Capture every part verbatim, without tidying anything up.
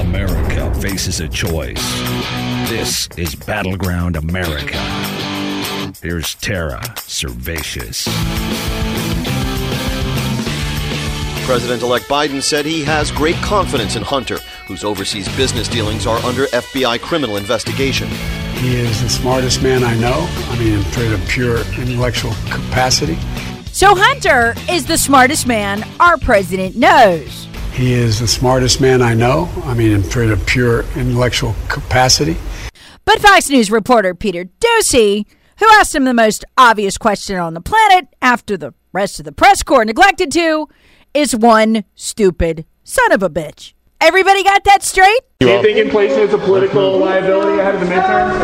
America faces a choice. This is Battleground America. Here's Tara Servatius. President-elect Biden said he has great confidence in Hunter, whose overseas business dealings are under F B I criminal investigation. He is the smartest man I know. I mean, in terms of pure intellectual capacity. So Hunter is the smartest man our president knows. He is the smartest man I know. I mean, in terms of pure intellectual capacity. But Fox News reporter Peter Doocy, who asked him the most obvious question on the planet after the rest of the press corps neglected to, is one stupid son of a bitch. Everybody got that straight? Do you think inflation is a political liability ahead of the midterms?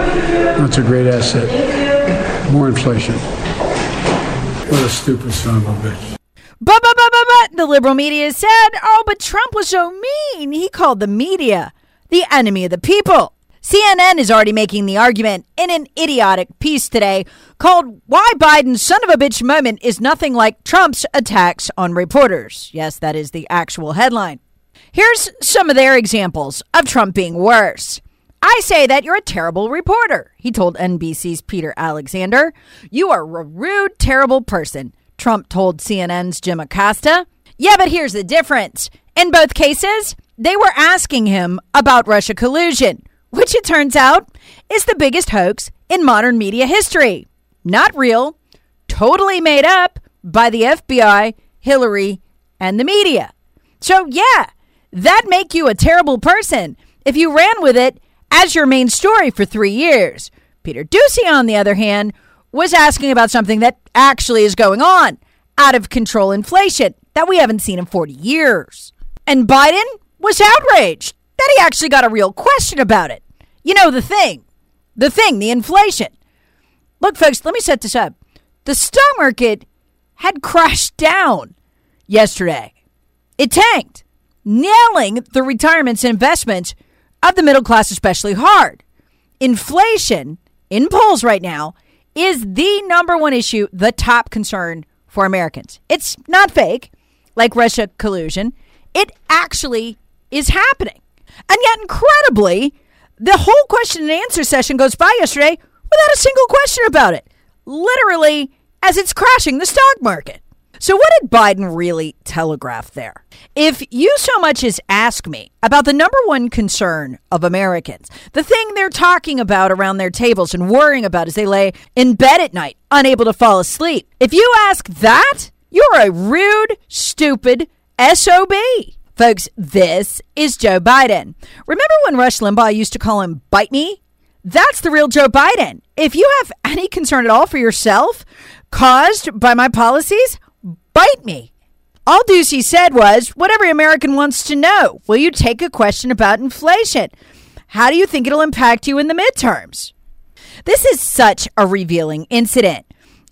That's a great asset. More inflation. What a stupid son of a bitch. But, but, but, but, but, the liberal media said, oh, but Trump was so mean. He called the media the enemy of the people. C N N is already making the argument in an idiotic piece today called Why Biden's Son of a Bitch Moment is Nothing Like Trump's Attacks on Reporters. Yes, that is the actual headline. Here's some of their examples of Trump being worse. I say that you're a terrible reporter, he told N B C's Peter Alexander. You are a rude, terrible person, Trump told C N N's Jim Acosta. Yeah, but here's the difference. In both cases, they were asking him about Russia collusion, which it turns out is the biggest hoax in modern media history. Not real, totally made up by the F B I, Hillary, and the media. So yeah, that'd make you a terrible person if you ran with it as your main story for three years. Peter Doocy, on the other hand, was asking about something that actually is going on, out of control inflation that we haven't seen in forty years. And Biden was outraged that he actually got a real question about it. You know, the thing, the thing, the inflation. Look, folks, let me set this up. The stock market had crashed down yesterday. It tanked, nailing the retirements and investments of the middle class especially hard. Inflation, in polls right now, is the number one issue, the top concern for Americans. It's not fake, like Russia collusion. It actually is happening. And yet, incredibly, the whole question and answer session goes by yesterday without a single question about it, literally as it's crashing the stock market. So what did Biden really telegraph there? If you so much as ask me about the number one concern of Americans, the thing they're talking about around their tables and worrying about as they lay in bed at night, unable to fall asleep, if you ask that, you're a rude, stupid S O B. Folks, this is Joe Biden. Remember when Rush Limbaugh used to call him Bite Me? That's the real Joe Biden. If you have any concern at all for yourself caused by my policies, bite me. All Doocy said was, what every American wants to know. Will you take a question about inflation? How do you think it'll impact you in the midterms? This is such a revealing incident.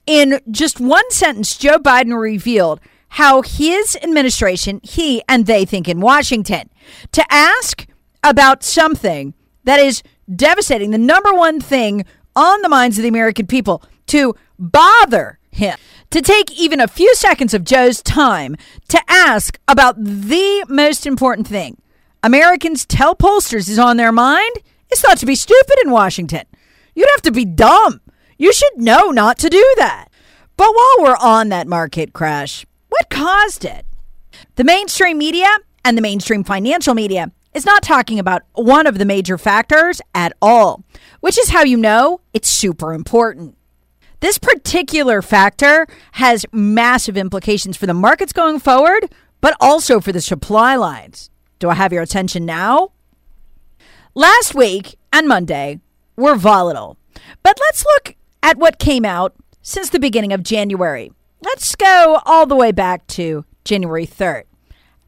In just one sentence, Joe Biden revealed how his administration, he and they think in Washington, to ask about something that is devastating, the number one thing on the minds of the American people, to bother him, to take even a few seconds of Joe's time to ask about the most important thing Americans tell pollsters is on their mind, is thought to be stupid in Washington. You'd have to be dumb. You should know not to do that. But while we're on that market crash, what caused it? The mainstream media and the mainstream financial media is not talking about one of the major factors at all, which is how you know it's super important. This particular factor has massive implications for the markets going forward, but also for the supply lines. Do I have your attention now? Last week and Monday were volatile, but let's look at what came out since the beginning of January. Let's go all the way back to January third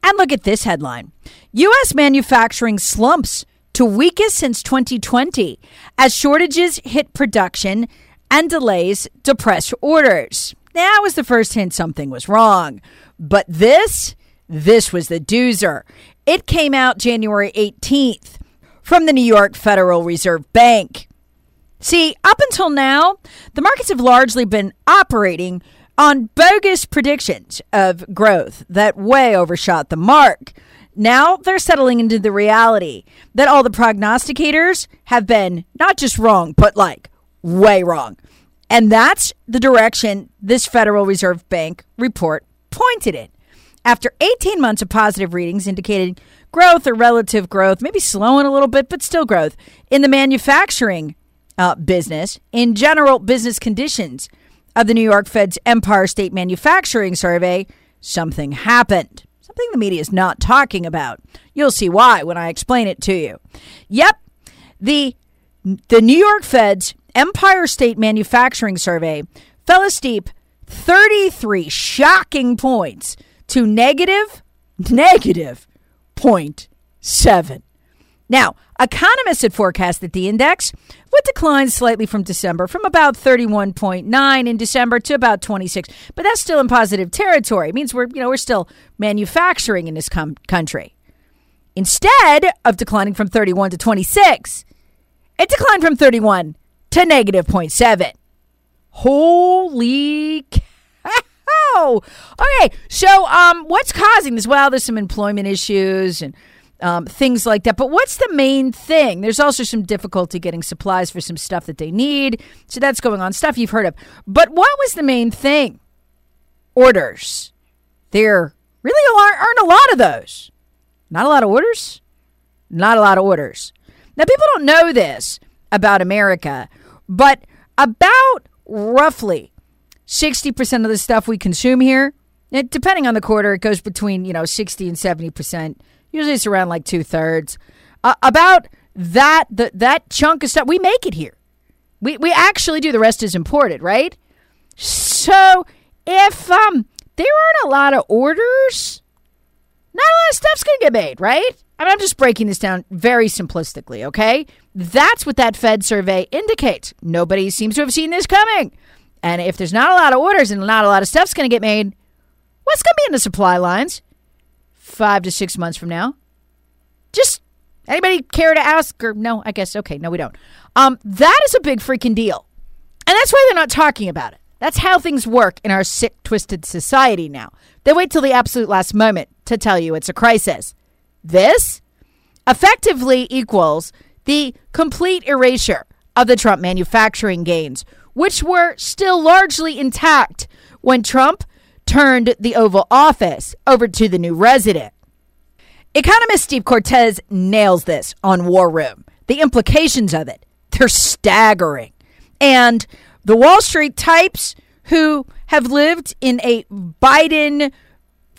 and look at this headline. U S manufacturing slumps to weakest since twenty twenty as shortages hit production and delays depress orders. That was the first hint something was wrong. But this, this was the doozer. It came out January eighteenth from the New York Federal Reserve Bank. See, up until now, the markets have largely been operating on bogus predictions of growth that way overshot the mark. Now they're settling into the reality that all the prognosticators have been not just wrong, but like way wrong. And that's the direction this Federal Reserve Bank report pointed in. After eighteen months of positive readings indicating growth or relative growth, maybe slowing a little bit, but still growth in the manufacturing uh, business, in general business conditions of the New York Fed's Empire State Manufacturing Survey, something happened. Something the media is not talking about. You'll see why when I explain it to you. Yep, the the New York Fed's Empire State Manufacturing Survey fell a steep thirty-three shocking points to negative, negative zero point seven. Now, economists had forecast that the index would decline slightly from December, from about thirty-one point nine in December to about twenty-six. But that's still in positive territory. It means we're, you know, we're still manufacturing in this com- country. Instead of declining from thirty-one to twenty-six, it declined from thirty-one to negative zero point seven. Holy cow! Okay, so um, what's causing this? Well, there's some employment issues and Um, things like that. But what's the main thing? There's also some difficulty getting supplies for some stuff that they need. So that's going on, stuff you've heard of. But what was the main thing? Orders. There really aren't a lot of those. Not a lot of orders. Not a lot of orders. Now, people don't know this about America, but about roughly sixty percent of the stuff we consume here, it, depending on the quarter, it goes between, you know, sixty and seventy percent. Usually it's around like two-thirds. Uh, about that the, that chunk of stuff, we make it here. We we actually do. The rest is imported, right? So if um there aren't a lot of orders, not a lot of stuff's going to get made, right? I mean, I'm just breaking this down very simplistically, okay? That's what that Fed survey indicates. Nobody seems to have seen this coming. And if there's not a lot of orders and not a lot of stuff's going to get made, what's going to be in the supply lines five to six months from now? Just anybody care to ask? Or no, I guess. Okay. No, we don't. Um, that is a big freaking deal. And that's why they're not talking about it. That's how things work in our sick, twisted society now. They wait till the absolute last moment to tell you it's a crisis. This effectively equals the complete erasure of the Trump manufacturing gains, which were still largely intact when Trump turned the Oval Office over to the new resident. Economist Steve Cortez nails this on War Room. The implications of it, they're staggering. And the Wall Street types who have lived in a Biden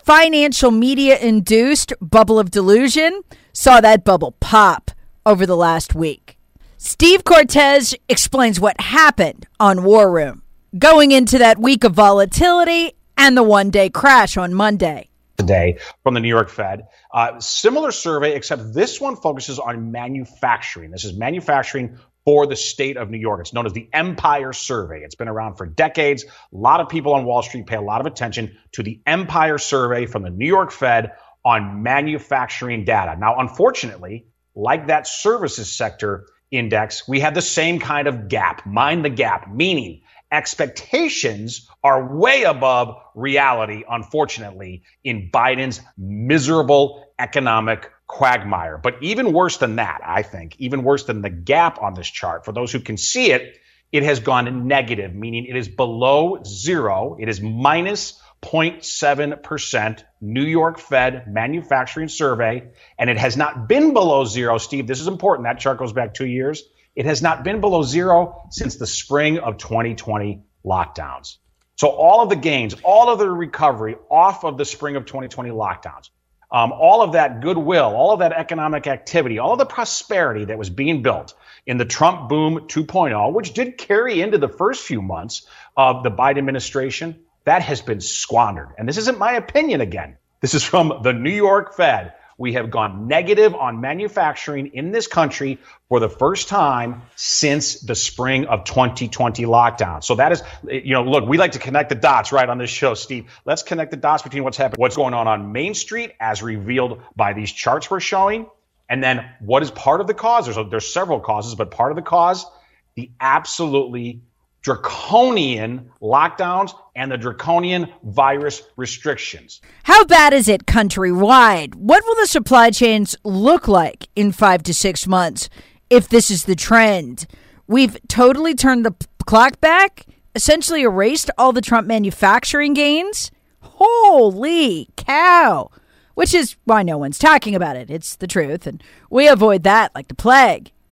financial media-induced bubble of delusion saw that bubble pop over the last week. Steve Cortez explains what happened on War Room going into that week of volatility and the one-day crash on Monday. Today from the New York Fed. Uh, similar survey, except this one focuses on manufacturing. This is manufacturing for the state of New York. It's known as the Empire Survey. It's been around for decades. A lot of people on Wall Street pay a lot of attention to the Empire Survey from the New York Fed on manufacturing data. Now, unfortunately, like that services sector index, we had the same kind of gap. Mind the gap, meaning expectations are way above reality, unfortunately, in Biden's miserable economic quagmire. But even worse than that, I think, even worse than the gap on this chart, for those who can see it, it has gone negative, meaning it is below zero. It is minus zero point seven percent New York Fed Manufacturing Survey, and it has not been below zero. Steve, this is important. That chart goes back two years. It has not been below zero since the spring of twenty twenty lockdowns. So all of the gains, all of the recovery off of the spring of twenty twenty lockdowns, um, all of that goodwill, all of that economic activity, all of the prosperity that was being built in the Trump boom two point oh, which did carry into the first few months of the Biden administration, that has been squandered. And this isn't my opinion again. This is from the New York Fed. We have gone negative on manufacturing in this country for the first time since the spring of twenty twenty lockdown. So that is, you know, look, we like to connect the dots right on this show, Steve. Let's connect the dots between what's happening, what's going on on Main Street as revealed by these charts we're showing, and then what is part of the cause. There's, there's several causes, but part of the cause, the absolutely draconian lockdowns and the draconian virus restrictions. How bad is it countrywide? What will the supply chains look like in five to six months if this is the trend? We've totally turned the p- clock back, essentially erased all the Trump manufacturing gains. Holy cow! Which is why no one's talking about it. It's the truth, and we avoid that like the plague.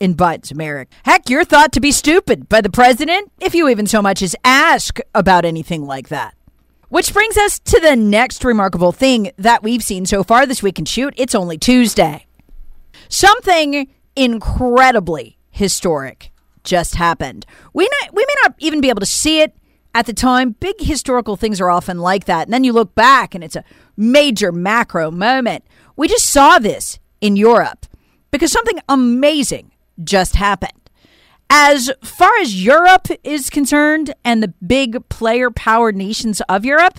Invites Merrick. Heck, you're thought to be stupid by the president if you even so much as ask about anything like that. Which brings us to the next remarkable thing that we've seen so far this week in Shoot. It's only Tuesday. Something incredibly historic just happened. We, not, we may not even be able to see it at the time. Big historical things are often like that. And then you look back and it's a major macro moment. We just saw this in Europe because something amazing just happened. As far as Europe is concerned and the big player-powered nations of Europe,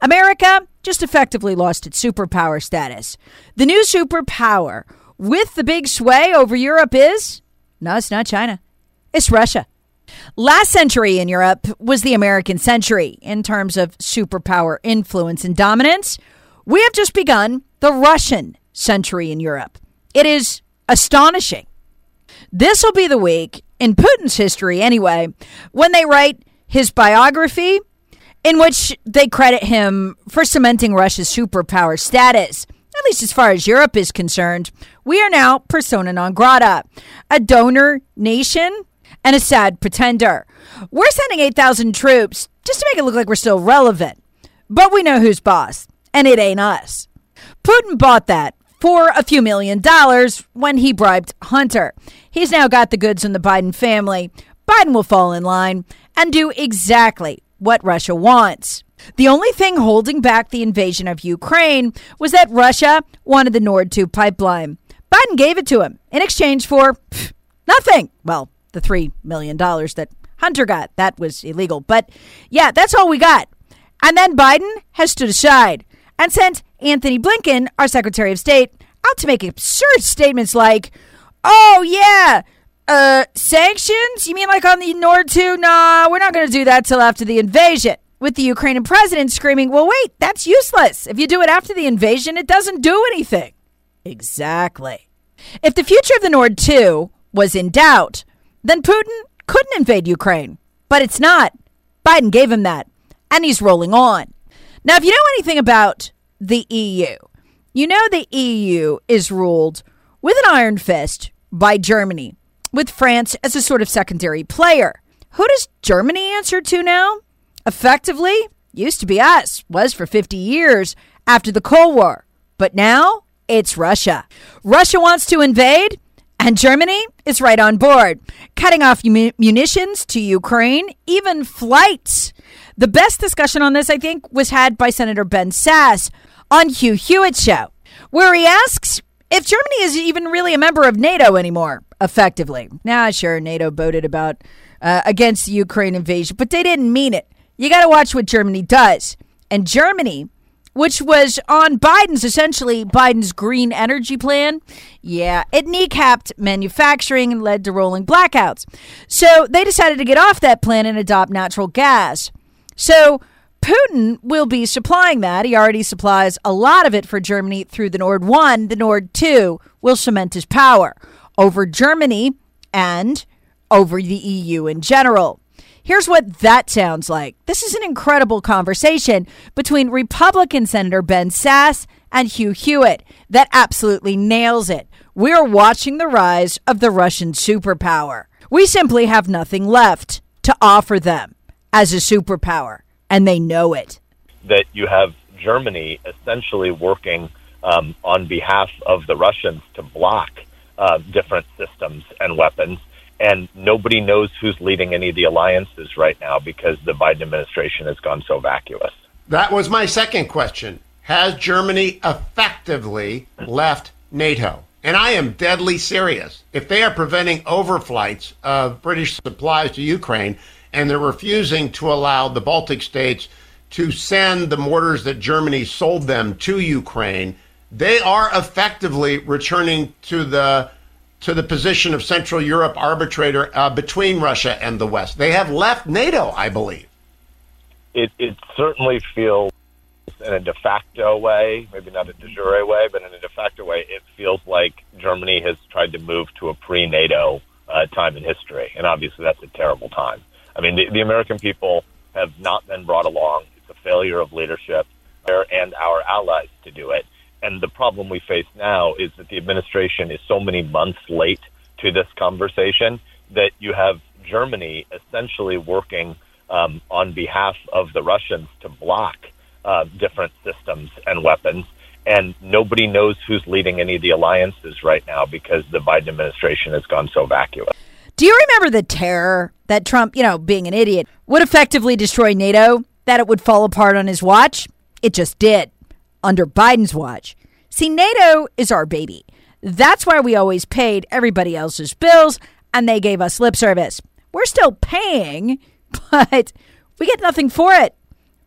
America just effectively lost its superpower status. The new superpower with the big sway over Europe is, no, it's not China. It's Russia. Last century in Europe was the American century in terms of superpower influence and dominance. We have just begun the Russian century in Europe. It is astonishing. This will be the week, in Putin's history anyway, when they write his biography, in which they credit him for cementing Russia's superpower status. At least as far as Europe is concerned, we are now persona non grata, a donor nation and a sad pretender. We're sending eight thousand troops just to make it look like we're still relevant. But we know who's boss, and it ain't us. Putin bought that for a few million dollars when he bribed Hunter. He's now got the goods on the Biden family. Biden will fall in line and do exactly what Russia wants. The only thing holding back the invasion of Ukraine was that Russia wanted the Nord two pipeline. Biden gave it to him in exchange for pff, nothing. Well, the three million dollars that Hunter got, that was illegal. But yeah, that's all we got. And then Biden has stood aside and sent Anthony Blinken, our Secretary of State, out to make absurd statements like, oh, yeah, uh, sanctions? You mean like on the Nord two? Nah, we're not going to do that till after the invasion. With the Ukrainian president screaming, well, wait, that's useless. If you do it after the invasion, it doesn't do anything. Exactly. If the future of the Nord two was in doubt, then Putin couldn't invade Ukraine. But it's not. Biden gave him that, and he's rolling on. Now, if you know anything about the E U, You know the E U is ruled with an iron fist by Germany, with France as a sort of secondary player. Who does Germany answer to now? Effectively, used to be us, was for fifty years after the Cold War. But now, it's Russia. Russia wants to invade, and Germany is right on board, cutting off munitions to Ukraine, even flights. The best discussion on this, I think, was had by Senator Ben Sasse on Hugh Hewitt's show, where he asks if Germany is even really a member of NATO anymore, effectively. Nah, sure, NATO voted about uh, against the Ukraine invasion, but they didn't mean it. You got to watch what Germany does. And Germany, which was on Biden's, essentially Biden's green energy plan. Yeah, it kneecapped manufacturing and led to rolling blackouts. So they decided to get off that plan and adopt natural gas. So Putin will be supplying that. He already supplies a lot of it for Germany through the Nord one. The Nord two will cement his power over Germany and over the E U in general. Here's what that sounds like. This is an incredible conversation between Republican Senator Ben Sasse and Hugh Hewitt that absolutely nails it. We're watching the rise of the Russian superpower. We simply have nothing left to offer them as a superpower, and they know it. That you have Germany essentially working um, on behalf of the Russians to block uh, different systems and weapons. And nobody knows who's leading any of the alliances right now because the Biden administration has gone so vacuous. That was my second question. Has Germany effectively left NATO? And I am deadly serious. If they are preventing overflights of British supplies to Ukraine and they're refusing to allow the Baltic states to send the mortars that Germany sold them to Ukraine, they are effectively returning to the to the position of Central Europe arbitrator uh, between Russia and the West. They have left NATO, I believe. It, it certainly feels in a de facto way, maybe not a de jure way, but in a de facto way, it feels like Germany has tried to move to a pre-NATO uh, time in history. And obviously that's a terrible time. I mean, the, the American people have not been brought along. It's a failure of leadership and our allies to do it. And the problem we face now is that the administration is so many months late to this conversation that you have Germany essentially working um, on behalf of the Russians to block uh, different systems and weapons. And nobody knows who's leading any of the alliances right now because the Biden administration has gone so vacuous. Do you remember the terror that Trump, you know, being an idiot, would effectively destroy NATO, that it would fall apart on his watch? It just did. Under Biden's watch. See, NATO is our baby. That's why we always paid everybody else's bills, and they gave us lip service. We're still paying, but we get nothing for it.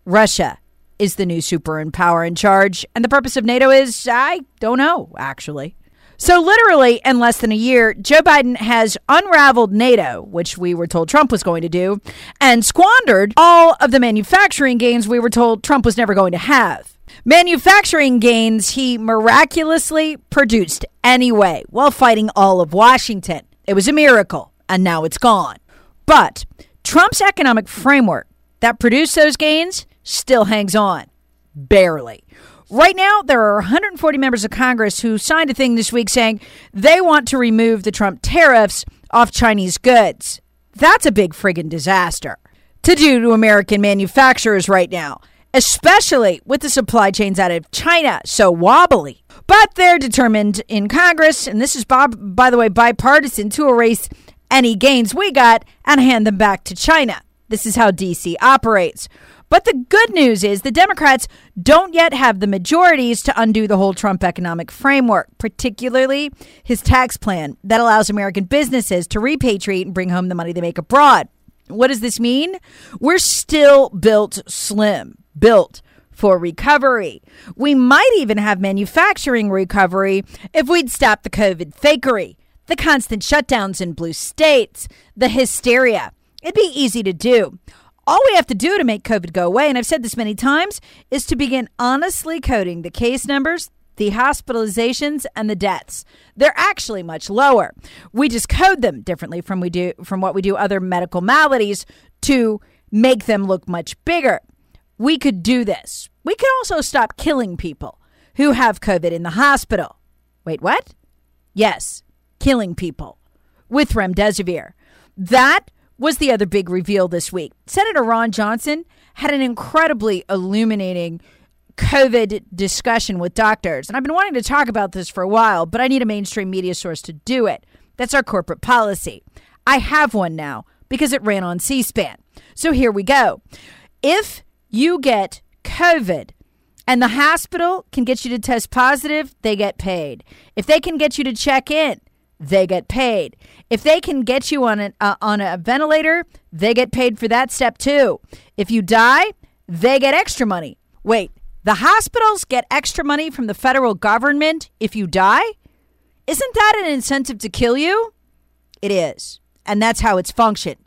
Russia is the new super in power in charge, and the purpose of NATO is, I don't know, actually. So literally, in less than a year, Joe Biden has unraveled NATO, which we were told Trump was going to do, and squandered all of the manufacturing gains we were told Trump was never going to have. Manufacturing gains he miraculously produced anyway while fighting all of Washington. It was a miracle, and now it's gone. But Trump's economic framework that produced those gains still hangs on. Barely. Right now, there are one hundred forty members of Congress who signed a thing this week saying they want to remove the Trump tariffs off Chinese goods. That's a big friggin' disaster to do to American manufacturers right now, especially with the supply chains out of China so wobbly. But they're determined in Congress, and this is, Bob, by the way, bipartisan, to erase any gains we got and hand them back to China. This is how D C operates. But the good news is the Democrats don't yet have the majorities to undo the whole Trump economic framework, particularly his tax plan that allows American businesses to repatriate and bring home the money they make abroad. What does this mean? We're still built slim. Built for recovery. We might even have manufacturing recovery if we'd stop the COVID fakery, the constant shutdowns in blue states, the hysteria. It'd be easy to do. All we have to do to make COVID go away, and I've said this many times, is to begin honestly coding the case numbers, the hospitalizations, and the deaths. They're actually much lower. We just code them differently from we do from what we do other medical maladies to make them look much bigger. We could do this. We could also stop killing people who have COVID in the hospital. Wait, what? Yes, killing people with remdesivir. That was the other big reveal this week. Senator Ron Johnson had an incredibly illuminating COVID discussion with doctors. And I've been wanting to talk about this for a while, but I need a mainstream media source to do it. That's our corporate policy. I have one now because it ran on C-SPAN. So here we go. If you get COVID and the hospital can get you to test positive, they get paid. If they can get you to check in, they get paid. If they can get you on, an, uh, on a ventilator, they get paid for that step too. If you die, they get extra money. Wait, the hospitals get extra money from the federal government if you die? Isn't that an incentive to kill you? It is. And that's how it's functioned.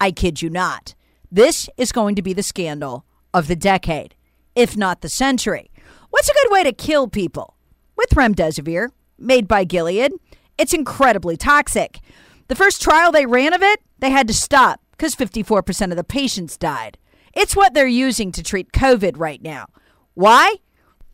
I kid you not. This is going to be the scandal of the decade, if not the century. What's a good way to kill people? With remdesivir, made by Gilead. It's incredibly toxic. The first trial they ran of it, they had to stop because fifty-four percent of the patients died. It's what they're using to treat COVID right now. Why?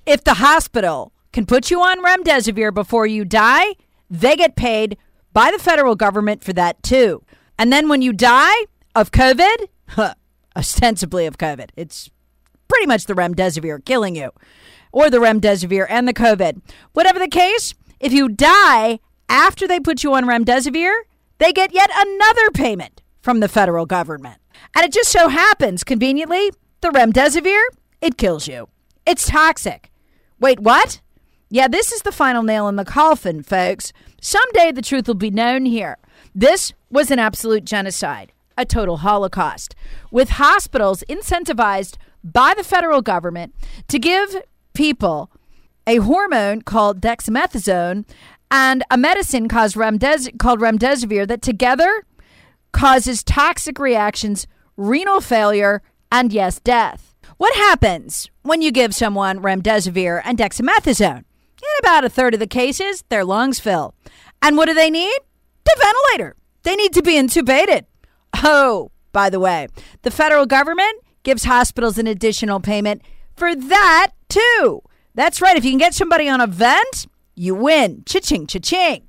If the hospital can put you on remdesivir before you die, they get paid by the federal government for that too. And then when you die of COVID, huh, ostensibly of COVID, it's pretty much the remdesivir killing you, or the remdesivir and the COVID. Whatever the case, if you die after they put you on remdesivir, they get yet another payment from the federal government. And it just so happens, conveniently, the remdesivir, it kills you. It's toxic. Wait, what? Yeah, this is the final nail in the coffin, folks. Someday the truth will be known here. This was an absolute genocide, a total holocaust, with hospitals incentivized by the federal government to give people a hormone called dexamethasone and a medicine called remdesivir that together causes toxic reactions, renal failure, and yes, death. What happens when you give someone remdesivir and dexamethasone? In about a third of the cases, their lungs fill. And what do they need? The ventilator. They need to be intubated. Oh, by the way, the federal government gives hospitals an additional payment for that, too. That's right. If you can get somebody on a vent, you win. Cha-ching, cha-ching.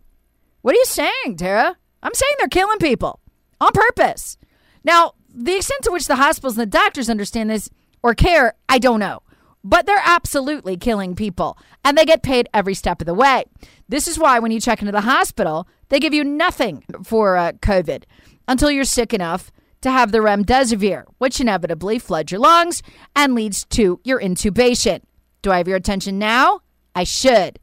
What are you saying, Tara? I'm saying they're killing people on purpose. Now, the extent to which the hospitals and the doctors understand this or care, I don't know. But they're absolutely killing people, and they get paid every step of the way. This is why when you check into the hospital, they give you nothing for uh, COVID until you're sick enough to have the remdesivir, which inevitably floods your lungs and leads to your intubation. Do I have your attention now? I should.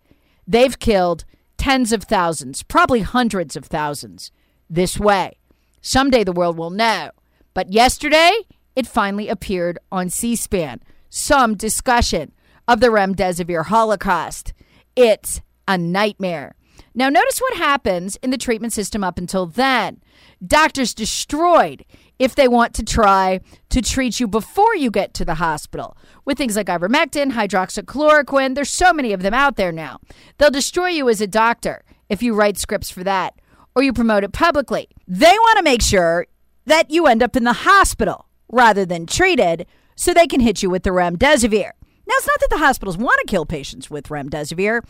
They've killed tens of thousands, probably hundreds of thousands this way. Someday the world will know. But yesterday, it finally appeared on C-SPAN. Some discussion of the remdesivir holocaust. It's a nightmare. Now, notice what happens in the treatment system up until then. Doctors destroyed if they want to try to treat you before you get to the hospital with things like ivermectin, hydroxychloroquine. There's so many of them out there now. They'll destroy you as a doctor if you write scripts for that or you promote it publicly. They want to make sure that you end up in the hospital rather than treated so they can hit you with the remdesivir. Now, it's not that the hospitals want to kill patients with remdesivir.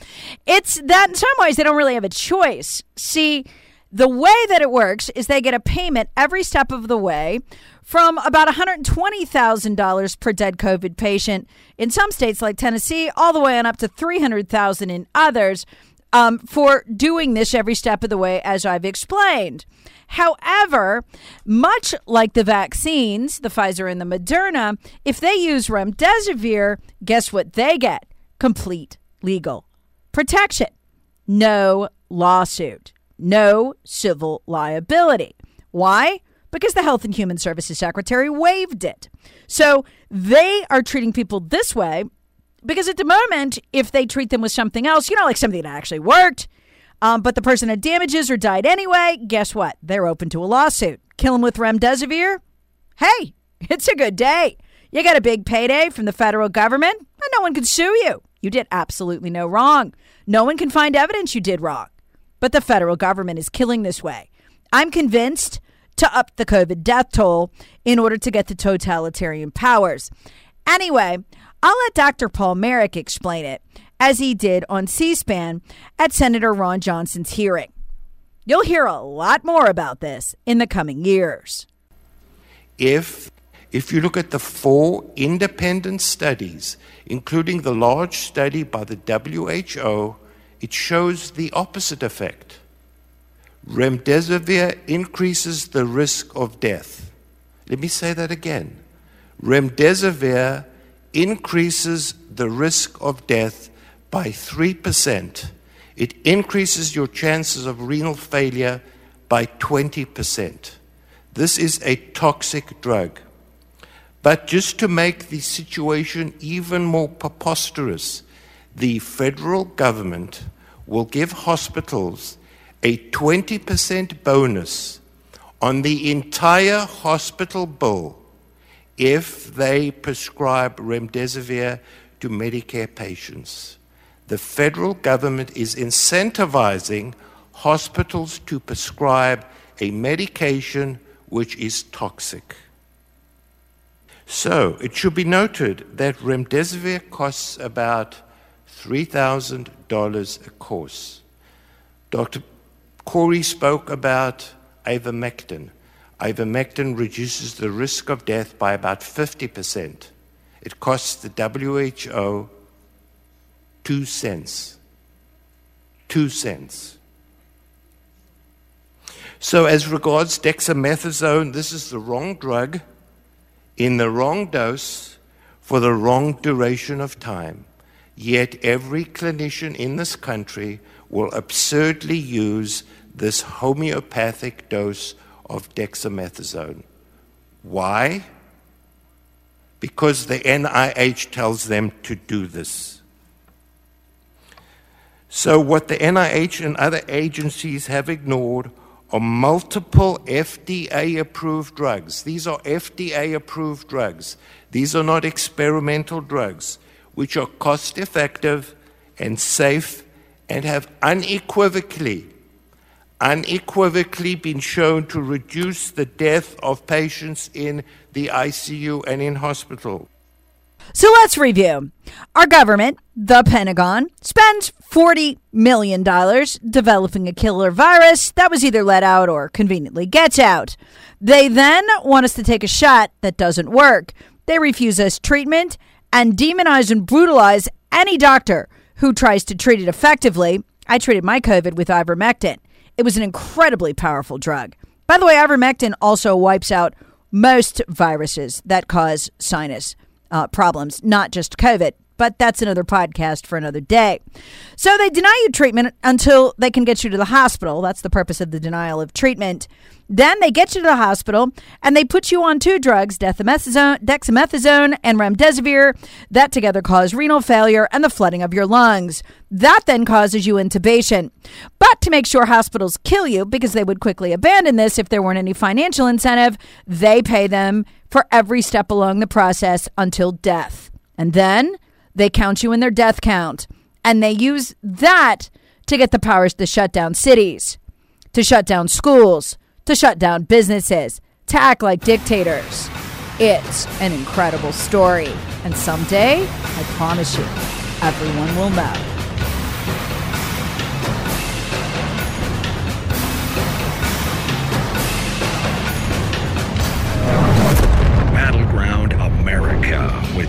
It's that in some ways they don't really have a choice. See, the way that it works is they get a payment every step of the way from about one hundred twenty thousand dollars per dead COVID patient in some states like Tennessee, all the way on up to three hundred thousand dollars in others um, for doing this every step of the way, as I've explained. However, much like the vaccines, the Pfizer and the Moderna, if they use remdesivir, guess what they get? Complete legal protection. No lawsuit. No civil liability. Why? Because the Health and Human Services Secretary waived it. So they are treating people this way because at the moment, if they treat them with something else, you know, like something that actually worked, Um, but the person had damages or died anyway, guess what? They're open to a lawsuit. Kill them with remdesivir? Hey, it's a good day. You got a big payday from the federal government, and no one can sue you. You did absolutely no wrong. No one can find evidence you did wrong. But the federal government is killing this way. I'm convinced to up the COVID death toll in order to get the totalitarian powers. Anyway, I'll let Doctor Paul Merrick explain it as he did on C-SPAN at Senator Ron Johnson's hearing. You'll hear a lot more about this in the coming years. If if you look at the four independent studies, including the large study by the W H O, it shows the opposite effect. Remdesivir increases the risk of death. Let me say that again. Remdesivir increases the risk of death by three percent. It increases your chances of renal failure by twenty percent. This is a toxic drug. But just to make the situation even more preposterous, the federal government will give hospitals a twenty percent bonus on the entire hospital bill if they prescribe remdesivir to Medicare patients. The federal government is incentivizing hospitals to prescribe a medication which is toxic. So it should be noted that remdesivir costs about three thousand dollars a course. Doctor Corey spoke about ivermectin. Ivermectin reduces the risk of death by about fifty percent. It costs the W H O two cents. Two cents. So as regards dexamethasone, this is the wrong drug in the wrong dose for the wrong duration of time. Yet every clinician in this country will absurdly use this homeopathic dose of dexamethasone. Why? Because the N I H tells them to do this. So what the N I H and other agencies have ignored are multiple F D A-approved drugs. These are F D A-approved drugs. These are not experimental drugs, which are cost-effective and safe and have unequivocally, unequivocally been shown to reduce the death of patients in the I C U and in hospital. So let's review. Our government, the Pentagon, spends forty million dollars developing a killer virus that was either let out or conveniently gets out. They then want us to take a shot that doesn't work. They refuse us treatment and demonize and brutalize any doctor who tries to treat it effectively. I treated my COVID with ivermectin. It was an incredibly powerful drug. By the way, ivermectin also wipes out most viruses that cause sinus Uh, problems, not just COVID, but that's another podcast for another day. So they deny you treatment until they can get you to the hospital. That's the purpose of the denial of treatment. Then they get you to the hospital and they put you on two drugs, dexamethasone and remdesivir, that together cause renal failure and the flooding of your lungs. That then causes you intubation. But to make sure hospitals kill you, because they would quickly abandon this if there weren't any financial incentive, they pay them for every step along the process until death. And then they count you in their death count. And they use that to get the powers to shut down cities, to shut down schools, to shut down businesses, to act like dictators. It's an incredible story. And someday, I promise you, everyone will know. Battleground America with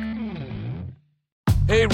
Hey,